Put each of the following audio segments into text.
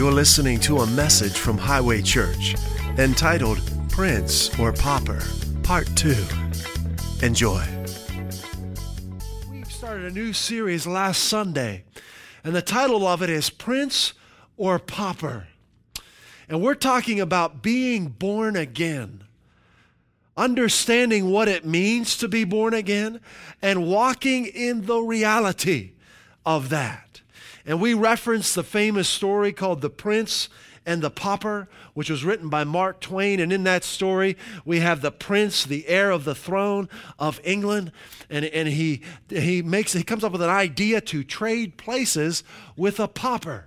You're listening to a message from Highway Church entitled Prince or Pauper, Part 2. Enjoy. We started a new series last Sunday, and the title of it is Prince or Pauper. And we're talking about being born again, understanding what it means to be born again, and walking in the reality of that. And we reference the famous story called The Prince and the Pauper, which was written by Mark Twain. And in that story, we have the prince, the heir of the throne of England. And he comes up with an idea to trade places with a pauper,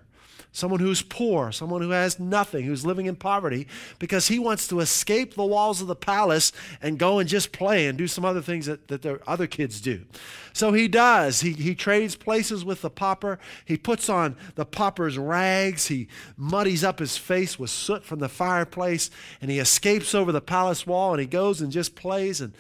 someone who's poor, someone who has nothing, who's living in poverty, because he wants to escape the walls of the palace and go and just play and do some other things that the other kids do. So he does. He trades places with the pauper. He puts on the pauper's rags. He muddies up his face with soot from the fireplace, and he escapes over the palace wall, and he goes and just plays and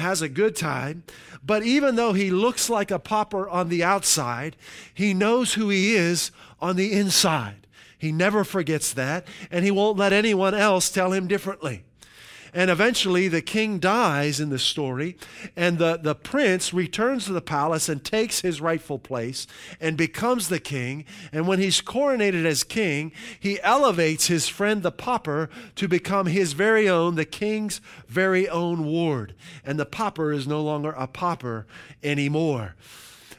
has a good time. But even though he looks like a pauper on the outside, he knows who he is on the inside. He never forgets that, and he won't let anyone else tell him differently. And eventually the king dies in the story, and the prince returns to the palace and takes his rightful place and becomes the king. And when he's coronated as king, he elevates his friend the pauper to become his very own, the king's very own ward. And the pauper is no longer a pauper anymore.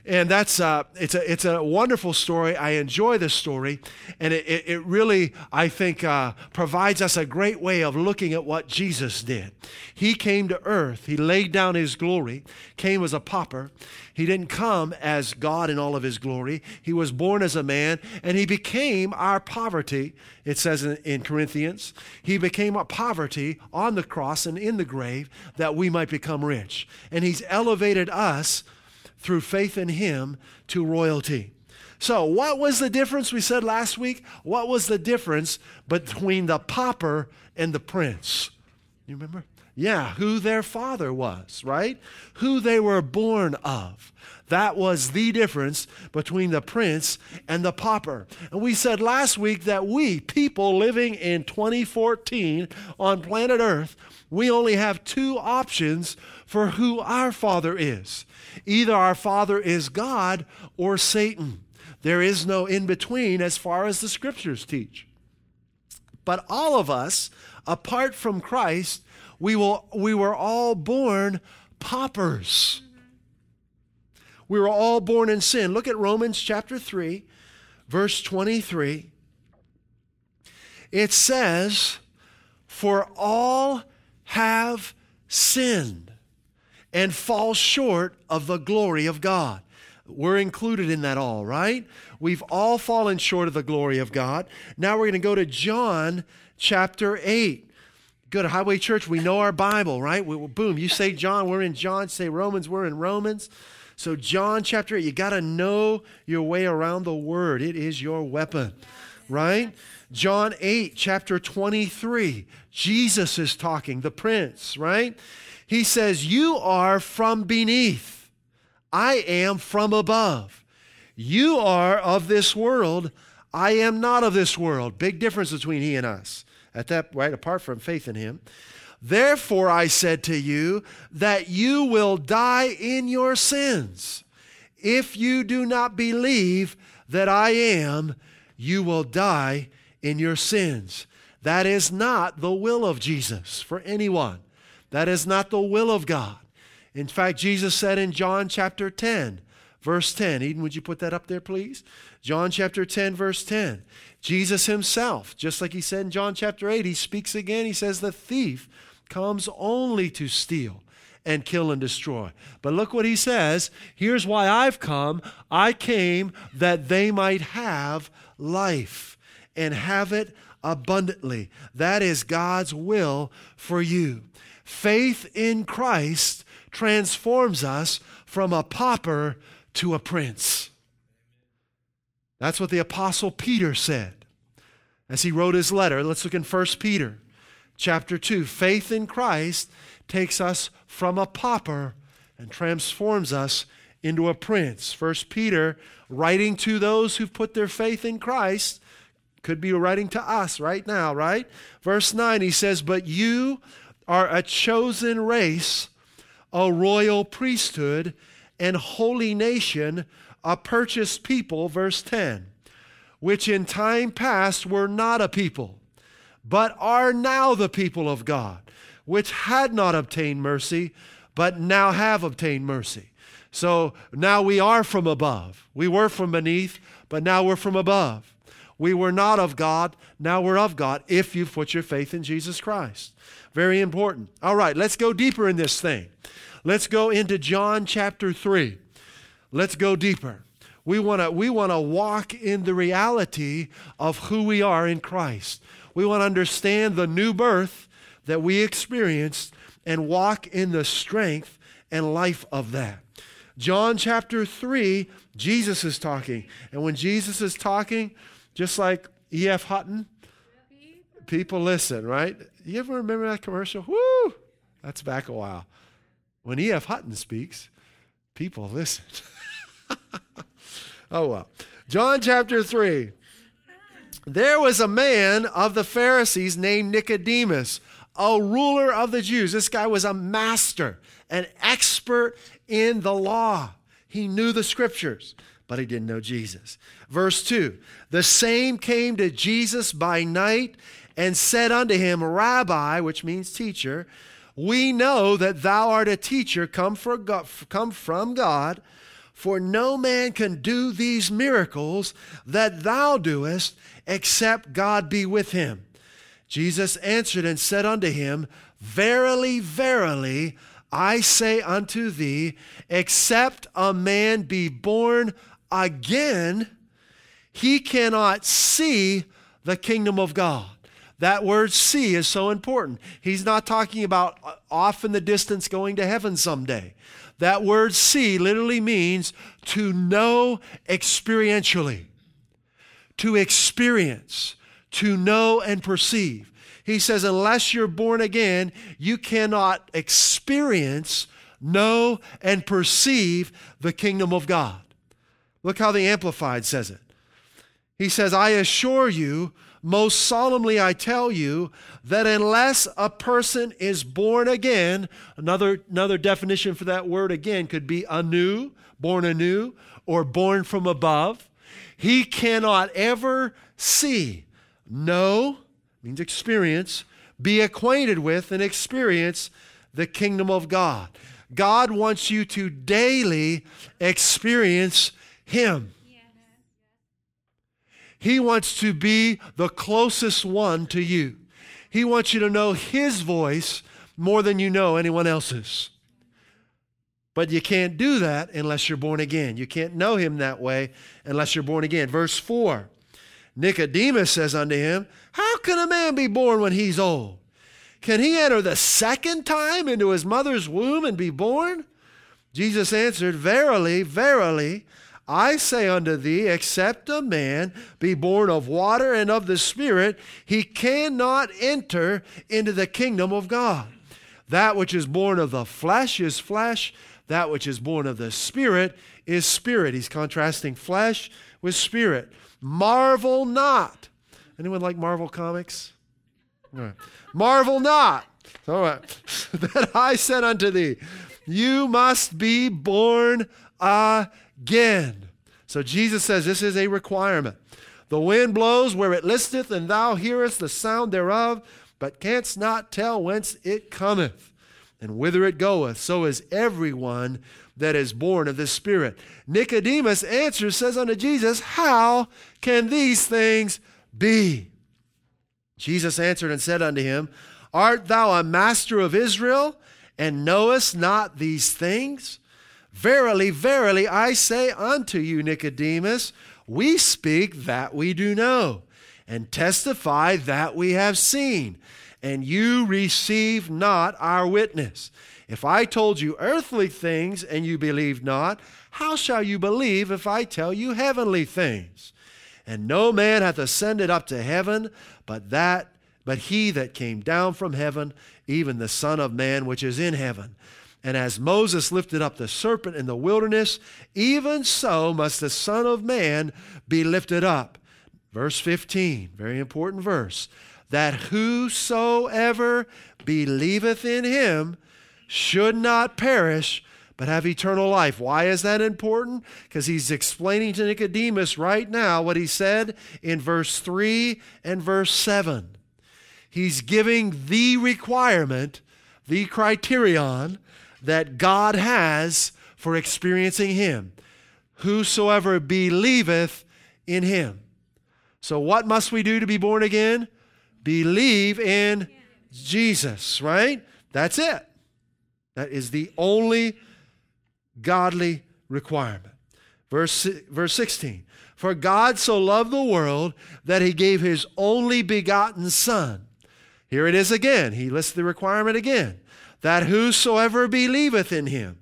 And that's it's a wonderful story. I enjoy this story, and it really, I think, provides us a great way of looking at what Jesus did. He came to earth. He laid down his glory, came as a pauper. He didn't come as God in all of his glory. He was born as a man, and he became our poverty. It says in Corinthians, he became a poverty on the cross and in the grave that we might become rich. And he's elevated us through faith in him to royalty. So what was the difference? We said last week, what was the difference between the pauper and the prince? You remember? Yeah, who their father was, right? Who they were born of. That was the difference between the prince and the pauper. And we said last week that we, people living in 2014 on planet Earth, we only have two options for who our father is. Either our father is God or Satan. There is no in-between as far as the scriptures teach. But all of us, apart from Christ, we were all born paupers. We were all born in sin. Look at Romans chapter 3, verse 23. It says, "For all have sinned and fall short of the glory of God." We're included in that all, right? We've all fallen short of the glory of God. Now we're going to go to John chapter 8. Go to Highway Church. We know our Bible, right? You say John, we're in John. Say Romans, we're in Romans. So John chapter 8, you got to know your way around the word. It is your weapon, right? John 8, chapter 23. Jesus is talking, the prince, right? He says, "You are from beneath. I am from above. You are of this world. I am not of this world." Big difference between he and us. At that, right, apart from faith in him. "Therefore I said to you that you will die in your sins. If you do not believe that I am, you will die in your sins." That is not the will of Jesus for anyone. That is not the will of God. In fact, Jesus said in John chapter 10, verse 10. Eden, would you put that up there, please? John chapter 10, verse 10. Jesus himself, just like he said in John chapter 8, he speaks again. He says, "The thief comes only to steal and kill and destroy." But look what he says. "Here's why I've come. I came that they might have life and have it abundantly." That is God's will for you. Faith in Christ transforms us from a pauper to a prince. That's what the Apostle Peter said as he wrote his letter. Let's look in 1 Peter chapter 2. Faith in Christ takes us from a pauper and transforms us into a prince. 1 Peter, writing to those who've put their faith in Christ, Could be writing to us right now, right? Verse 9, he says, but you are a chosen race, a royal priesthood, and holy nation, a purchased people, verse 10, which in time past were not a people, but are now the people of God, which had not obtained mercy, but now have obtained mercy. So now we are from above. We were from beneath, but now we're from above. We were not of God, now we're of God, if you've put your faith in Jesus Christ. Very important. All right, let's go deeper in this thing. Let's go into John chapter 3. Let's go deeper. We want to walk in the reality of who we are in Christ. We want to understand the new birth that we experienced and walk in the strength and life of that. John chapter 3, Jesus is talking. And when Jesus is talking, just like E.F. Hutton, people listen, right? You ever remember that commercial? Woo! That's back a while. When E.F. Hutton speaks, people listen. Oh, well. John chapter 3. There was a man of the Pharisees named Nicodemus, a ruler of the Jews. This guy was a master, an expert in the law. He knew the scriptures, but he didn't know Jesus. Verse 2, the same came to Jesus by night and said unto him, Rabbi, which means teacher, we know that thou art a teacher come from God, for no man can do these miracles that thou doest, except God be with him. Jesus answered and said unto him, verily, verily, I say unto thee, except a man be born again, he cannot see the kingdom of God. That word see is so important. He's not talking about off in the distance going to heaven someday. That word see literally means to know experientially, to experience, to know and perceive. He says, unless you're born again, you cannot experience, know, and perceive the kingdom of God. Look how the Amplified says it. He says, I assure you, most solemnly I tell you, that unless a person is born again, another definition for that word again could be anew, born anew, or born from above, he cannot ever see, know, means experience, be acquainted with and experience the kingdom of God. God wants you to daily experience Him. He wants to be the closest one to you. He wants you to know His voice more than you know anyone else's. But you can't do that unless you're born again. You can't know Him that way unless you're born again. Verse 4, Nicodemus says unto him, how can a man be born when he's old? Can he enter the second time into his mother's womb and be born? Jesus answered, verily, verily, I say unto thee, except a man be born of water and of the Spirit, he cannot enter into the kingdom of God. That which is born of the flesh is flesh. That which is born of the Spirit is spirit. He's contrasting flesh with spirit. Marvel not. Anyone like Marvel comics? All right. Marvel not. All right. That I said unto thee, you must be born again. So Jesus says this is a requirement. The wind blows where it listeth, and thou hearest the sound thereof, but canst not tell whence it cometh and whither it goeth. So is everyone that is born of the Spirit. Nicodemus answers, says unto Jesus, how can these things be? Jesus answered and said unto him, art thou a master of Israel, and knowest not these things? Verily, verily, I say unto you, Nicodemus, we speak that we do know, and testify that we have seen, and you receive not our witness. If I told you earthly things, and you believe not, how shall you believe if I tell you heavenly things? And no man hath ascended up to heaven, but he that came down from heaven, even the Son of Man which is in heaven. And as Moses lifted up the serpent in the wilderness, even so must the Son of Man be lifted up, Verse 15, very important verse, that whosoever believeth in him should not perish, but have eternal life. Why is that important? Because he's explaining to Nicodemus right now what he said in verse 3 and verse 7. He's giving the requirement, the criterion that God has for experiencing him. Whosoever believeth in him. So what must we do to be born again? Believe in Jesus, right? That's it. That is the only godly requirement. Verse 16, for God so loved the world that he gave his only begotten Son. Here it is again. He lists the requirement again, that whosoever believeth in him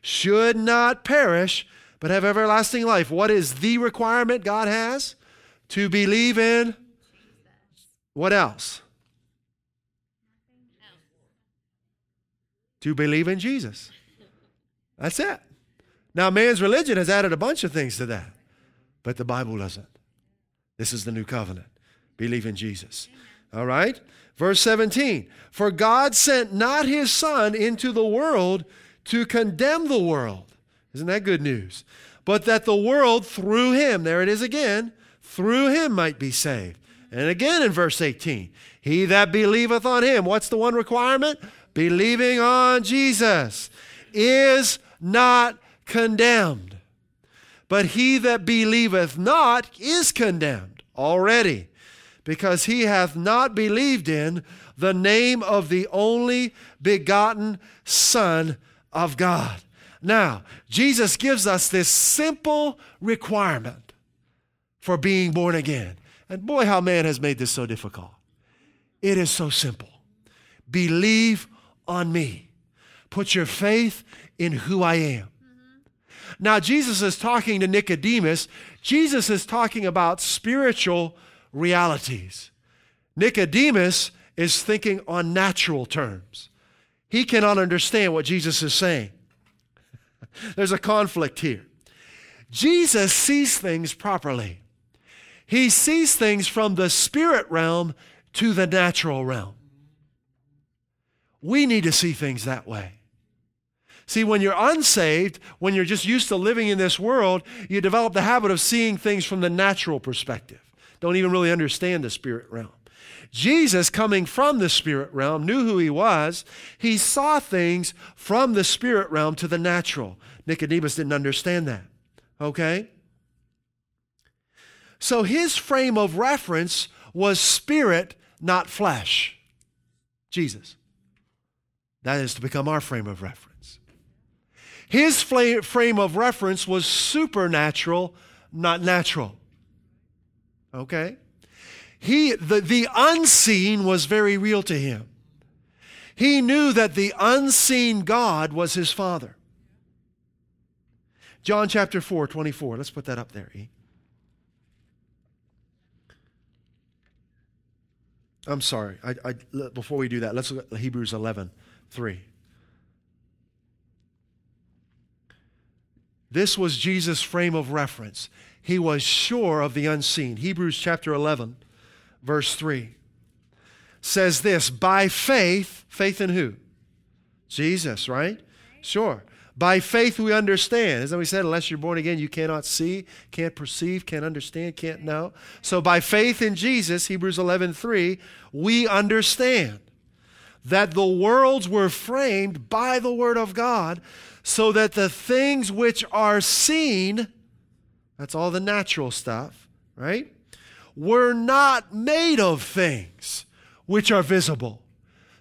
should not perish, but have everlasting life. What is the requirement God has? To believe in what else? To believe in Jesus. That's it. Now, man's religion has added a bunch of things to that, but the Bible doesn't. This is the new covenant. Believe in Jesus. All right? Verse 17, for God sent not his Son into the world to condemn the world. Isn't that good news? But that the world through him, there it is again, through him might be saved. And again in verse 18, he that believeth on him, what's the one requirement? Believing on Jesus is not condemned, but he that believeth not is condemned already, because he hath not believed in the name of the only begotten Son of God. Now, Jesus gives us this simple requirement for being born again. And boy, how man has made this so difficult. It is so simple. Believe on me. Put your faith in who I am. Now, Jesus is talking to Nicodemus. Jesus is talking about spiritual realities. Nicodemus is thinking on natural terms. He cannot understand what Jesus is saying. There's a conflict here. Jesus sees things properly. He sees things from the spirit realm to the natural realm. We need to see things that way. See, when you're unsaved, when you're just used to living in this world, you develop the habit of seeing things from the natural perspective. Don't even really understand the spirit realm. Jesus, coming from the spirit realm, knew who he was. He saw things from the spirit realm to the natural. Nicodemus didn't understand that, okay? So his frame of reference was spirit, not flesh. Jesus. That is to become our frame of reference. His frame of reference was supernatural, not natural, okay? The unseen was very real to him. He knew that the unseen God was his Father. John chapter 4, 24. Let's put that up there, E. I'm sorry. Before we do that, let's look at Hebrews 11, 3. This was Jesus' frame of reference. He was sure of the unseen. Hebrews chapter 11. Verse 3 says this, by faith, faith in who? Jesus, right? Sure. By faith we understand. As we said, unless you're born again, you cannot see, can't perceive, can't understand, can't know. So by faith in Jesus, Hebrews 11:3, we understand that the worlds were framed by the word of God, so that the things which are seen, that's all the natural stuff, right? Were not made of things which are visible.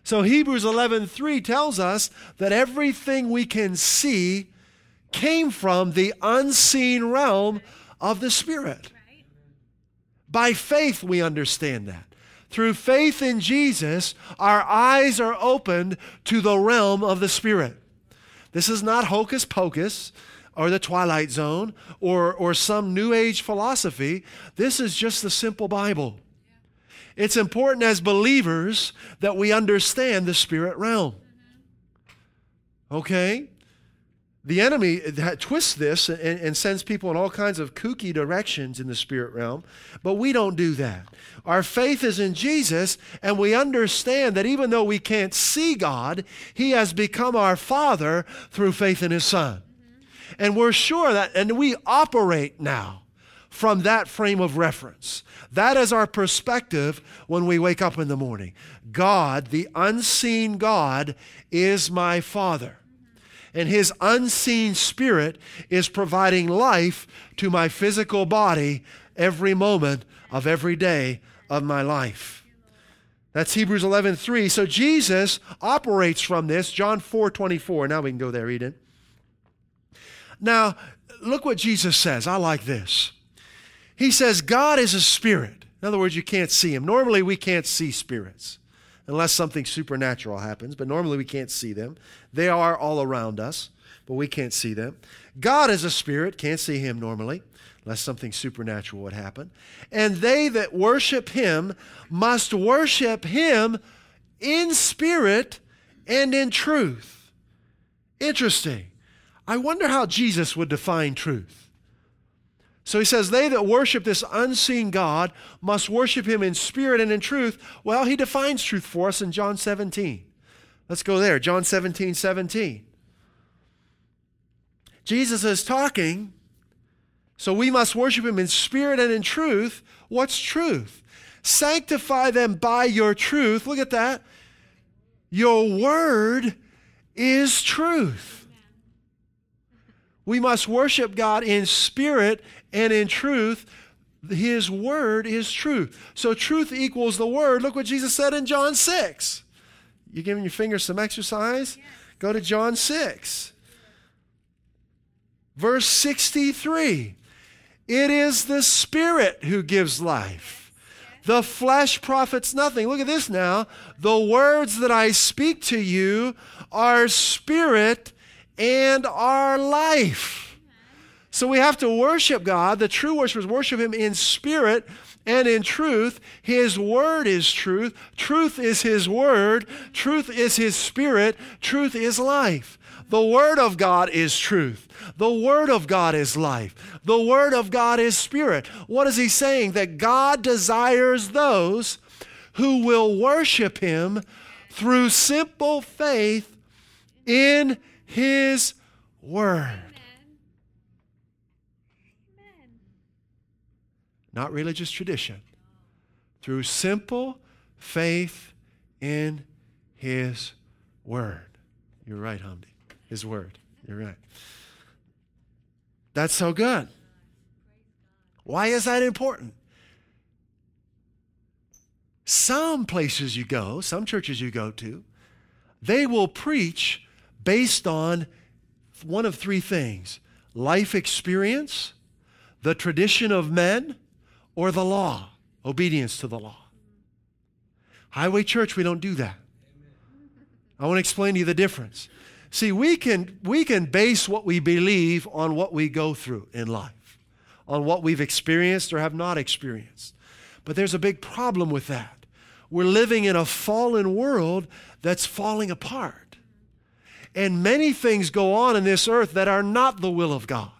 So Hebrews 11:3 tells us that everything we can see came from the unseen realm of the Spirit. Right. By faith we understand that. Through faith in Jesus, our eyes are opened to the realm of the Spirit. This is not hocus pocus, or the Twilight Zone, or some New Age philosophy. This is just the simple Bible. Yeah. It's important as believers that we understand the spirit realm. Mm-hmm. Okay? The enemy twists this and sends people in all kinds of kooky directions in the spirit realm, but we don't do that. Our faith is in Jesus, and we understand that even though we can't see God, He has become our Father through faith in His Son. And we're sure that, and we operate now from that frame of reference. That is our perspective when we wake up in the morning. God, the unseen God, is my Father. And His unseen Spirit is providing life to my physical body every moment of every day of my life. That's Hebrews 11:3. So Jesus operates from this. John 4:24. Now we can go there, Eden. Now, look what Jesus says. I like this. He says, God is a spirit. In other words, you can't see Him. Normally, we can't see spirits unless something supernatural happens, but normally we can't see them. They are all around us, but we can't see them. God is a spirit, can't see Him normally, unless something supernatural would happen. And they that worship Him must worship Him in spirit and in truth. Interesting. I wonder how Jesus would define truth. So He says, they that worship this unseen God must worship Him in spirit and in truth. Well, He defines truth for us in John 17. Let's go there, John 17:17. Jesus is talking, so we must worship Him in spirit and in truth. What's truth? Sanctify them by your truth. Look at that. Your word is truth. We must worship God in spirit and in truth. His word is truth. So truth equals the word. Look what Jesus said in John 6. You giving your fingers some exercise? Yes. Go to John 6. Verse 63. It is the Spirit who gives life. Yes. The flesh profits nothing. Look at this now. The words that I speak to you are spirit and our life. So we have to worship God. The true worshipers worship Him in spirit and in truth. His word is truth. Truth is His word. Truth is His spirit. Truth is life. The word of God is truth. The word of God is life. The word of God is spirit. What is He saying? That God desires those who will worship Him through simple faith in His word. Amen. Amen. Not religious tradition. Through simple faith in His word. You're right, Hamdi. His word. You're right. That's so good. Why is that important? Some places you go, some churches you go to, they will preach based on one of three things: life experience, the tradition of men, or the law, obedience to the law. Highway Church, we don't do that. I want to explain to you the difference. See, we can base what we believe on what we go through in life, on what we've experienced or have not experienced. But there's a big problem with that. We're living in a fallen world that's falling apart. And many things go on in this earth that are not the will of God,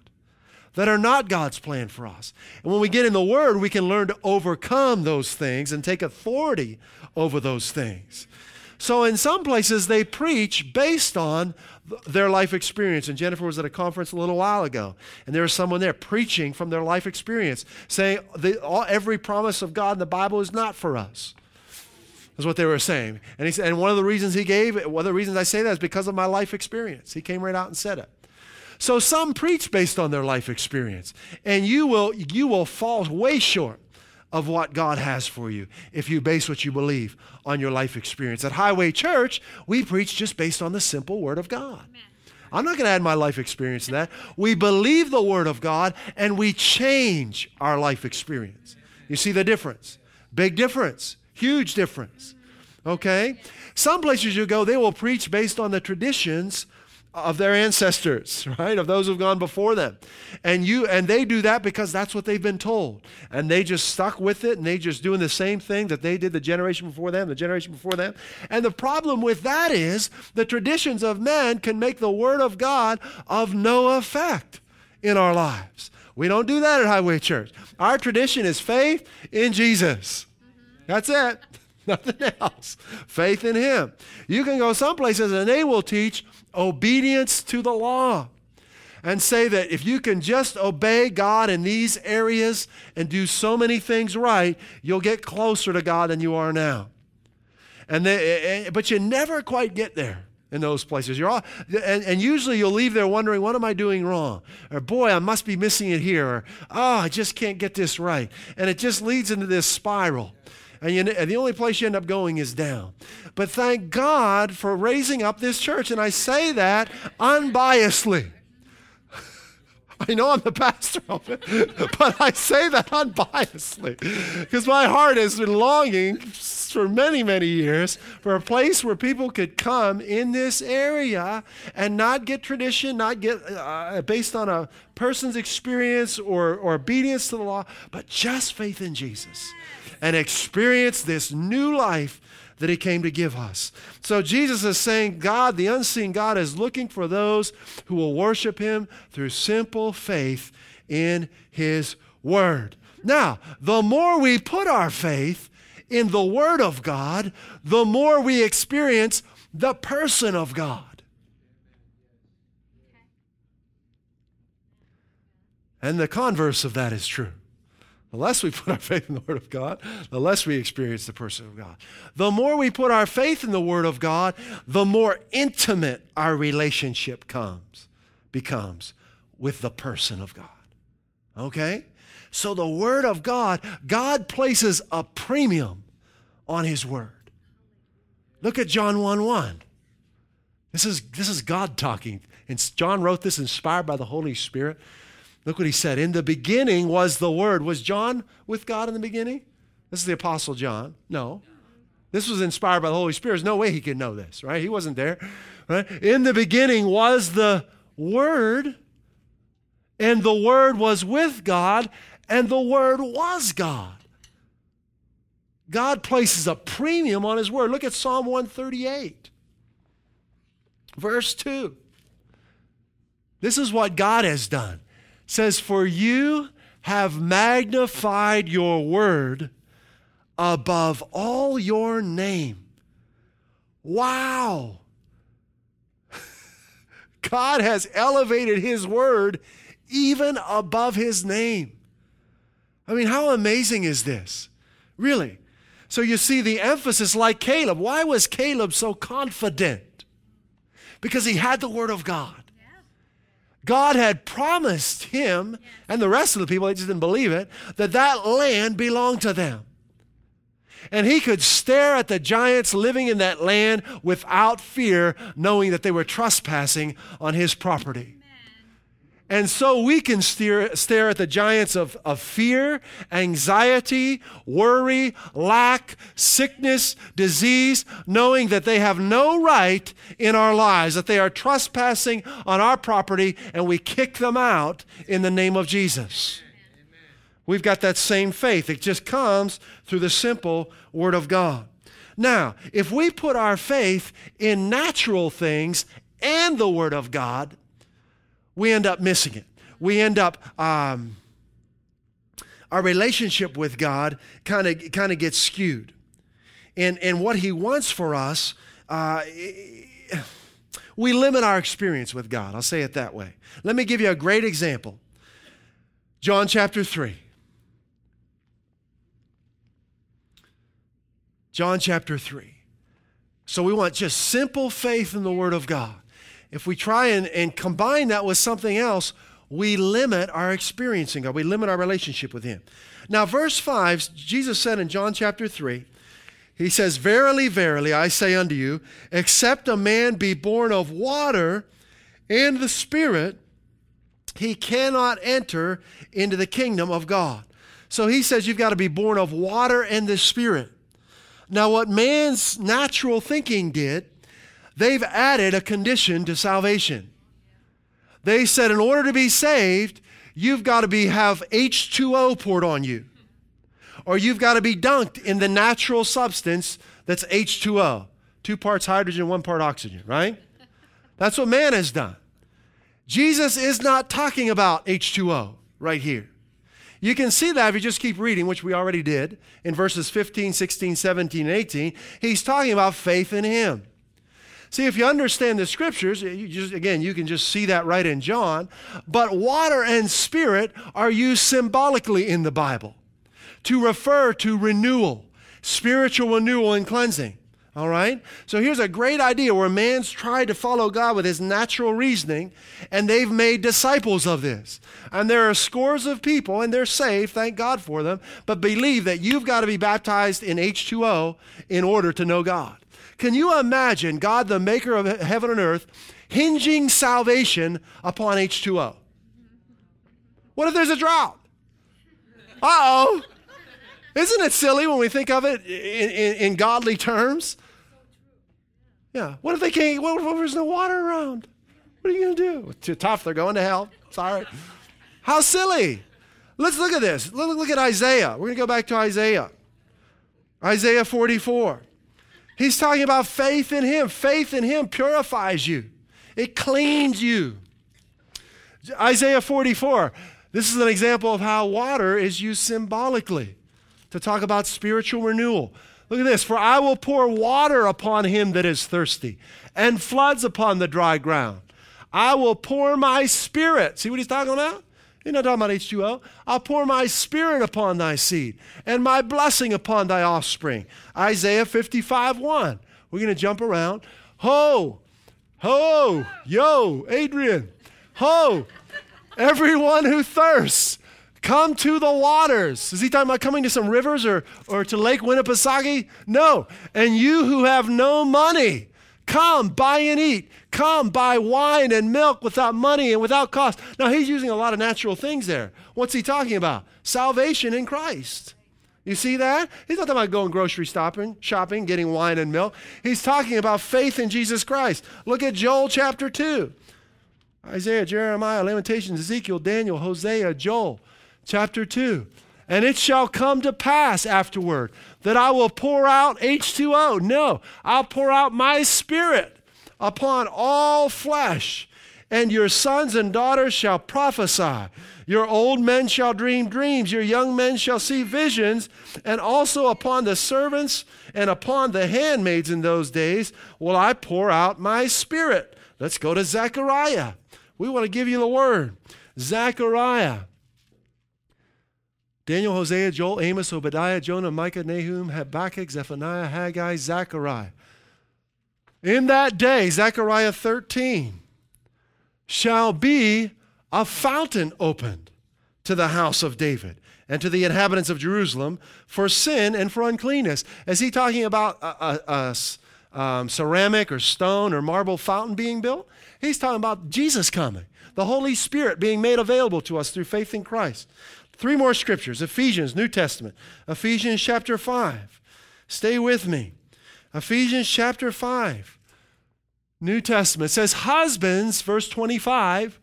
that are not God's plan for us. And when we get in the Word, we can learn to overcome those things and take authority over those things. So in some places, they preach based on their life experience. And Jennifer was at a conference a little while ago, and there was someone there preaching from their life experience, saying every promise of God in the Bible is not for us. Is what they were saying. And he said, and one of the reasons he gave, one of the reasons I say that is because of my life experience. He came right out and said it. So some preach based on their life experience. And you will fall way short of what God has for you if you base what you believe on your life experience. At Highway Church, we preach just based on the simple Word of God. Amen. I'm not going to add my life experience to that. We believe the Word of God and we change our life experience. You see the difference? Big difference. Huge difference, okay? Some places you go, they will preach based on the traditions of their ancestors, right? Of those who've gone before them. And they do that because that's what they've been told. And they just stuck with it, and they just doing the same thing that they did the generation before them, the generation before them. And the problem with that is the traditions of men can make the Word of God of no effect in our lives. We don't do that at Highway Church. Our tradition is faith in Jesus. That's it. Nothing else. Faith in Him. You can go some places and they will teach obedience to the law and say that if you can just obey God in these areas and do so many things right, you'll get closer to God than you are now. But you never quite get there in those places. And usually you'll leave there wondering, what am I doing wrong? Or boy, I must be missing it here. Or I just can't get this right. And it just leads into this spiral. And the only place you end up going is down. But thank God for raising up this church. And I say that unbiasedly. I know I'm the pastor of it, but I say that unbiasedly. Because my heart has been longing for many, many years for a place where people could come in this area and not get tradition, not get based on a person's experience or obedience to the law, but just faith in Jesus. And experience this new life that He came to give us. So Jesus is saying, God, the unseen God, is looking for those who will worship Him through simple faith in His Word. Now, the more we put our faith in the Word of God, the more we experience the person of God. And the converse of that is true. The less we put our faith in the Word of God, the less we experience the person of God. The more we put our faith in the Word of God, the more intimate our relationship becomes with the person of God. Okay? So the Word of God, God places a premium on His Word. Look at John 1:1. This is God talking. And John wrote this inspired by the Holy Spirit. Look what he said. In the beginning was the Word. Was John with God in the beginning? This is the Apostle John. No. This was inspired by the Holy Spirit. There's no way he could know this, right? He wasn't there. Right? In the beginning was the Word, and the Word was with God, and the Word was God. God places a premium on His Word. Look at Psalm 138, verse 2. This is what God has done. Says, for you have magnified your word above all your name. Wow. God has elevated His word even above His name. I mean, how amazing is this? Really. So you see the emphasis, like Caleb. Why was Caleb so confident? Because he had the Word of God. God had promised him and the rest of the people, they just didn't believe it, that that land belonged to them. And he could stare at the giants living in that land without fear, knowing that they were trespassing on his property. And so we can stare at the giants of fear, anxiety, worry, lack, sickness, disease, knowing that they have no right in our lives, that they are trespassing on our property, and we kick them out in the name of Jesus. Amen. We've got that same faith. It just comes through the simple Word of God. Now, if we put our faith in natural things and the Word of God, we end up missing it. We end up, our relationship with God kind of gets skewed. And what He wants for us, we limit our experience with God. I'll say it that way. Let me give you a great example. John chapter 3. John chapter 3. So we want just simple faith in the Word of God. If we try and combine that with something else, we limit our experiencing God. We limit our relationship with Him. Now, verse 5, Jesus said in John chapter 3, He says, verily, verily, I say unto you, except a man be born of water and the Spirit, he cannot enter into the kingdom of God. So He says you've got to be born of water and the Spirit. Now, what man's natural thinking did, They've added a condition to salvation. They said in order to be saved, you've got to have H2O poured on you, or you've got to be dunked in the natural substance that's H2O. 2 parts hydrogen, 1 part oxygen, right? That's what man has done. Jesus is not talking about H2O right here. You can see that if you just keep reading, which we already did, in verses 15, 16, 17, and 18. He's talking about faith in him. See, if you understand the scriptures, you can just see that right in John. But water and spirit are used symbolically in the Bible to refer to renewal, spiritual renewal and cleansing. All right? So here's a great idea where man's tried to follow God with his natural reasoning, and they've made disciples of this. And there are scores of people, and they're saved, thank God for them, but believe that you've got to be baptized in H2O in order to know God. Can you imagine God, the maker of heaven and earth, hinging salvation upon H2O? What if there's a drought? Uh-oh. Isn't it silly when we think of it in godly terms? Yeah. What if they can't? What if there's no water around? What are you going to do? Too tough. They're going to hell. Sorry. How silly. Let's look at this. Look at Isaiah. We're going to go back to Isaiah. Isaiah 44. He's talking about faith in him. Faith in him purifies you. It cleans you. Isaiah 44. This is an example of how water is used symbolically to talk about spiritual renewal. Look at this. For I will pour water upon him that is thirsty, and floods upon the dry ground. I will pour my spirit. See what he's talking about? He's not talking about H2O. I'll pour my spirit upon thy seed, and my blessing upon thy offspring. Isaiah 55:1. We're going to jump around. Ho, ho, yo, Adrian. Ho, everyone who thirsts. Come to the waters. Is he talking about coming to some rivers or to Lake Winnipesaukee? No. And you who have no money, come, buy and eat. Come, buy wine and milk without money and without cost. Now, he's using a lot of natural things there. What's he talking about? Salvation in Christ. You see that? He's not talking about going grocery shopping, getting wine and milk. He's talking about faith in Jesus Christ. Look at Joel chapter 2. Isaiah, Jeremiah, Lamentations, Ezekiel, Daniel, Hosea, Joel. Chapter 2, and it shall come to pass afterward that I will pour out H2O. No, I'll pour out my spirit upon all flesh, and your sons and daughters shall prophesy. Your old men shall dream dreams. Your young men shall see visions, and also upon the servants and upon the handmaids in those days will I pour out my spirit. Let's go to Zechariah. We want to give you the word. Zechariah. Daniel, Hosea, Joel, Amos, Obadiah, Jonah, Micah, Nahum, Habakkuk, Zephaniah, Haggai, Zechariah. In that day, Zechariah 13, shall be a fountain opened to the house of David and to the inhabitants of Jerusalem for sin and for uncleanness. Is he talking about a ceramic or stone or marble fountain being built? He's talking about Jesus coming, the Holy Spirit being made available to us through faith in Christ. 3 more scriptures. Ephesians, New Testament. Ephesians chapter 5. Stay with me. Ephesians chapter 5, New Testament. It says, husbands, verse 25,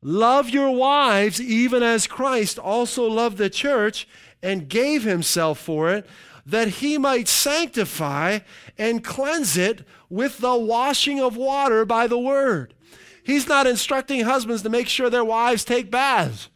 love your wives even as Christ also loved the church and gave himself for it, that he might sanctify and cleanse it with the washing of water by the word. He's not instructing husbands to make sure their wives take baths.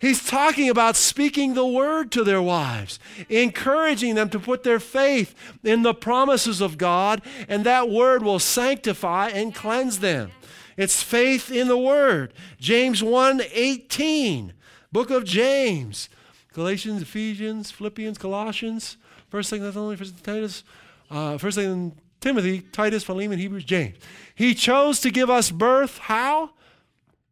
He's talking about speaking the word to their wives, encouraging them to put their faith in the promises of God, and that word will sanctify and cleanse them. It's faith in the word. James 1:18, book of James, Galatians, Ephesians, Philippians, Colossians, 1 Thessalonians, 1 Titus, 1 Timothy, Titus, Philemon, Hebrews, James. He chose to give us birth, how?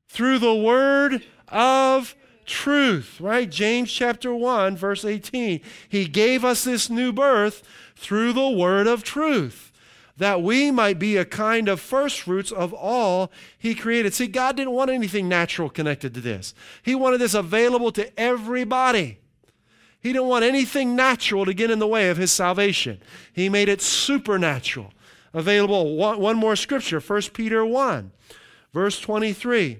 Through the word of truth, right? James chapter 1, verse 18. He gave us this new birth through the word of truth, that we might be a kind of first fruits of all he created. See, God didn't want anything natural connected to this. He wanted this available to everybody. He didn't want anything natural to get in the way of his salvation. He made it supernatural. available. One more scripture, 1 Peter 1, verse 23,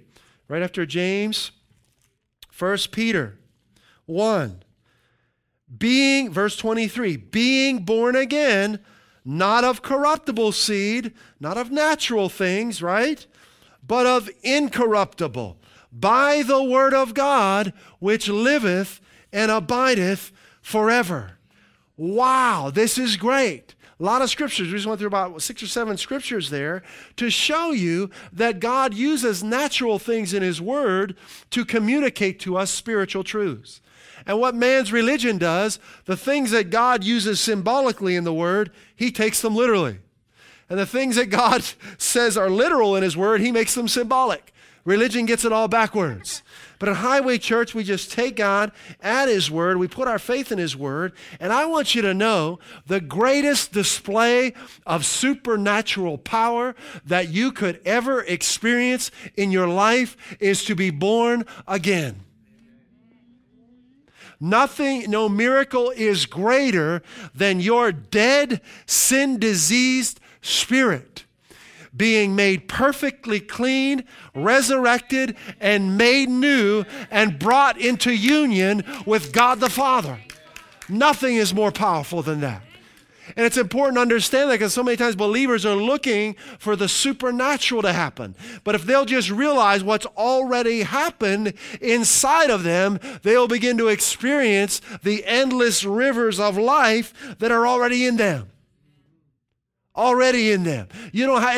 right after James, 1 Peter 1. Verse 23, being born again, not of corruptible seed, not of natural things, right? But of incorruptible, by the word of God, which liveth and abideth forever. Wow, this is great. A lot of scriptures. We just went through about 6 or 7 scriptures there to show you that God uses natural things in his word to communicate to us spiritual truths. And what man's religion does, the things that God uses symbolically in the Word, he takes them literally. And the things that God says are literal in his Word, he makes them symbolic. Religion gets it all backwards. But at Highway Church, we just take God at his Word, we put our faith in his Word, and I want you to know the greatest display of supernatural power that you could ever experience in your life is to be born again. Nothing, no miracle is greater than your dead, sin-diseased spirit being made perfectly clean, resurrected, and made new, and brought into union with God the Father. Nothing is more powerful than that. And it's important to understand that because so many times believers are looking for the supernatural to happen. But if they'll just realize what's already happened inside of them, they'll begin to experience the endless rivers of life that are already in them. Already in them. You don't have,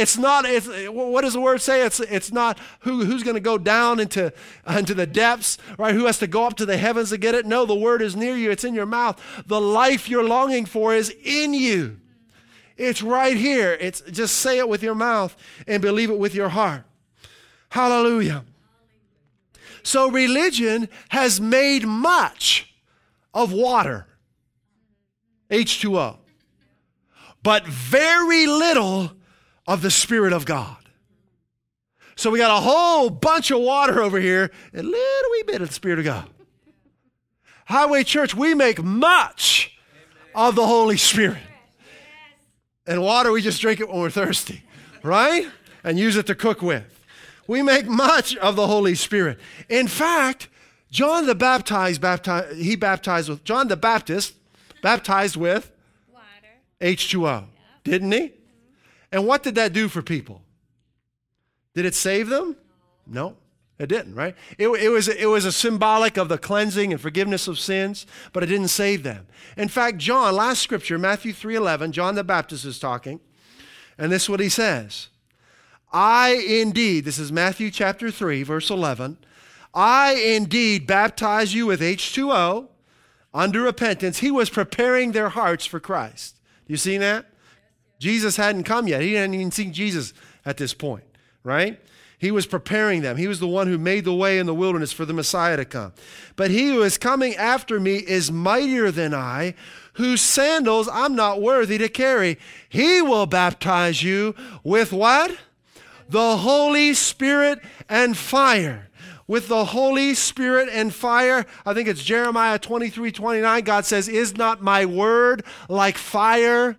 what does the word say? It's not who's going to go down into the depths, right? Who has to go up to the heavens to get it? No, the word is near you. It's in your mouth. The life you're longing for is in you. It's right here. It's just say it with your mouth and believe it with your heart. Hallelujah. So religion has made much of water, H2O. But very little of the Spirit of God. So we got a whole bunch of water over here, a little wee bit of the Spirit of God. Highway Church, we make much of the Holy Spirit. And water, we just drink it when we're thirsty, right? And use it to cook with. We make much of the Holy Spirit. In fact, John the Baptist baptized with H2O, didn't he? And what did that do for people? Did it save them? No, it didn't, right? It was a symbolic of the cleansing and forgiveness of sins, but it didn't save them. In fact, John, last scripture, Matthew 3:11, John the Baptist is talking, and this is what he says. This is Matthew chapter 3, verse 11, I indeed baptize you with H2O under repentance. He was preparing their hearts for Christ. You seen that? Jesus hadn't come yet. He hadn't even seen Jesus at this point, right? He was preparing them. He was the one who made the way in the wilderness for the Messiah to come. But he who is coming after me is mightier than I, whose sandals I'm not worthy to carry. He will baptize you with what? The Holy Spirit and fire. With the Holy Spirit and fire. I think it's Jeremiah 23:29. God says, is not my word like fire?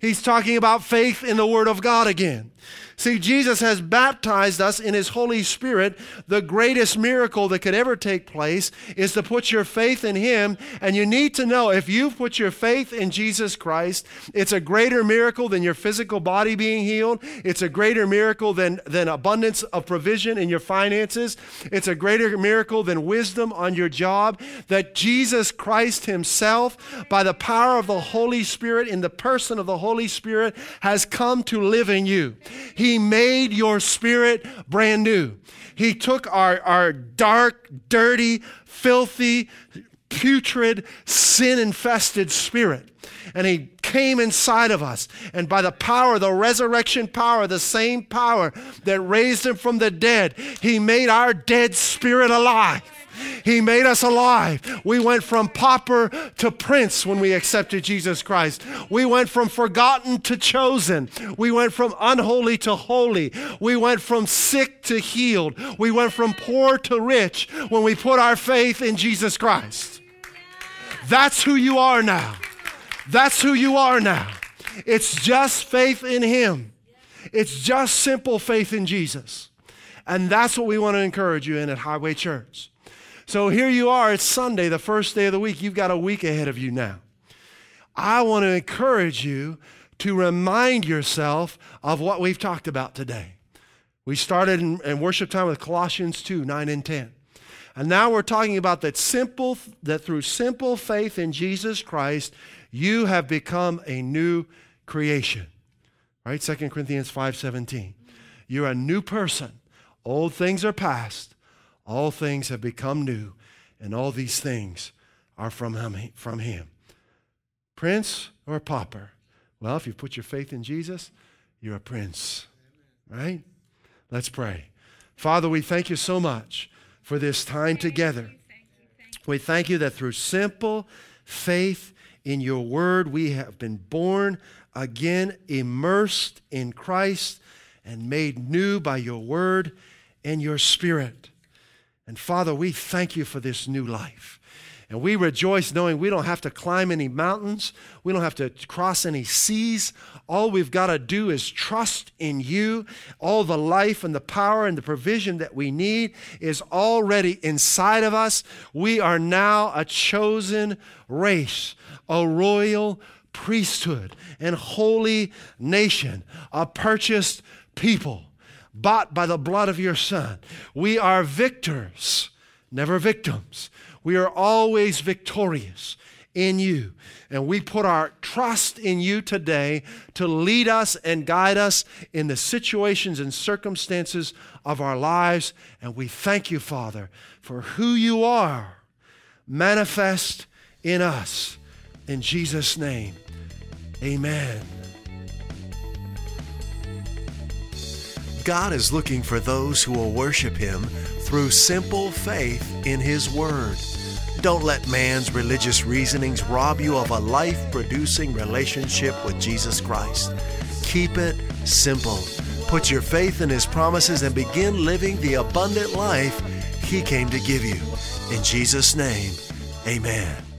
He's talking about faith in the word of God again. See, Jesus has baptized us in his Holy Spirit. The greatest miracle that could ever take place is to put your faith in him. And you need to know, if you put your faith in Jesus Christ, it's a greater miracle than your physical body being healed. It's a greater miracle than abundance of provision in your finances. It's a greater miracle than wisdom on your job. That Jesus Christ himself, by the power of the Holy Spirit, in the person of the Holy Spirit, has come to live in you. He made your spirit brand new. He took our dark, dirty, filthy, putrid, sin-infested spirit, and he came inside of us. And by the power, the resurrection power, the same power that raised him from the dead, he made our dead spirit alive. He made us alive. We went from pauper to prince when we accepted Jesus Christ. We went from forgotten to chosen. We went from unholy to holy. We went from sick to healed. We went from poor to rich when we put our faith in Jesus Christ. That's who you are now. That's who you are now. It's just faith in him. It's just simple faith in Jesus. And that's what we want to encourage you in at Highway Church. So here you are, it's Sunday, the first day of the week. You've got a week ahead of you now. I want to encourage you to remind yourself of what we've talked about today. We started in worship time with Colossians 2, 9 and 10. And now we're talking about that through simple faith in Jesus Christ, you have become a new creation. Right? 2 Corinthians 5:17. You're a new person. Old things are past. All things have become new. And all these things are from him. Prince or pauper? Well, if you put your faith in Jesus, you're a prince. Right? Let's pray. Father, we thank you so much for this time together. We thank you that through simple faith in your word, we have been born again, immersed in Christ, and made new by your word and your spirit. And Father, we thank you for this new life. And we rejoice knowing we don't have to climb any mountains. We don't have to cross any seas. All we've got to do is trust in you. All the life and the power and the provision that we need is already inside of us. We are now a chosen race, a royal priesthood and holy nation, a purchased people bought by the blood of your Son. We are victors, never victims. We are always victorious in you. And we put our trust in you today to lead us and guide us in the situations and circumstances of our lives. And we thank you, Father, for who you are manifest in us. In Jesus' name, amen. God is looking for those who will worship him through simple faith in his word. Don't let man's religious reasonings rob you of a life-producing relationship with Jesus Christ. Keep it simple. Put your faith in his promises and begin living the abundant life he came to give you. In Jesus' name, amen.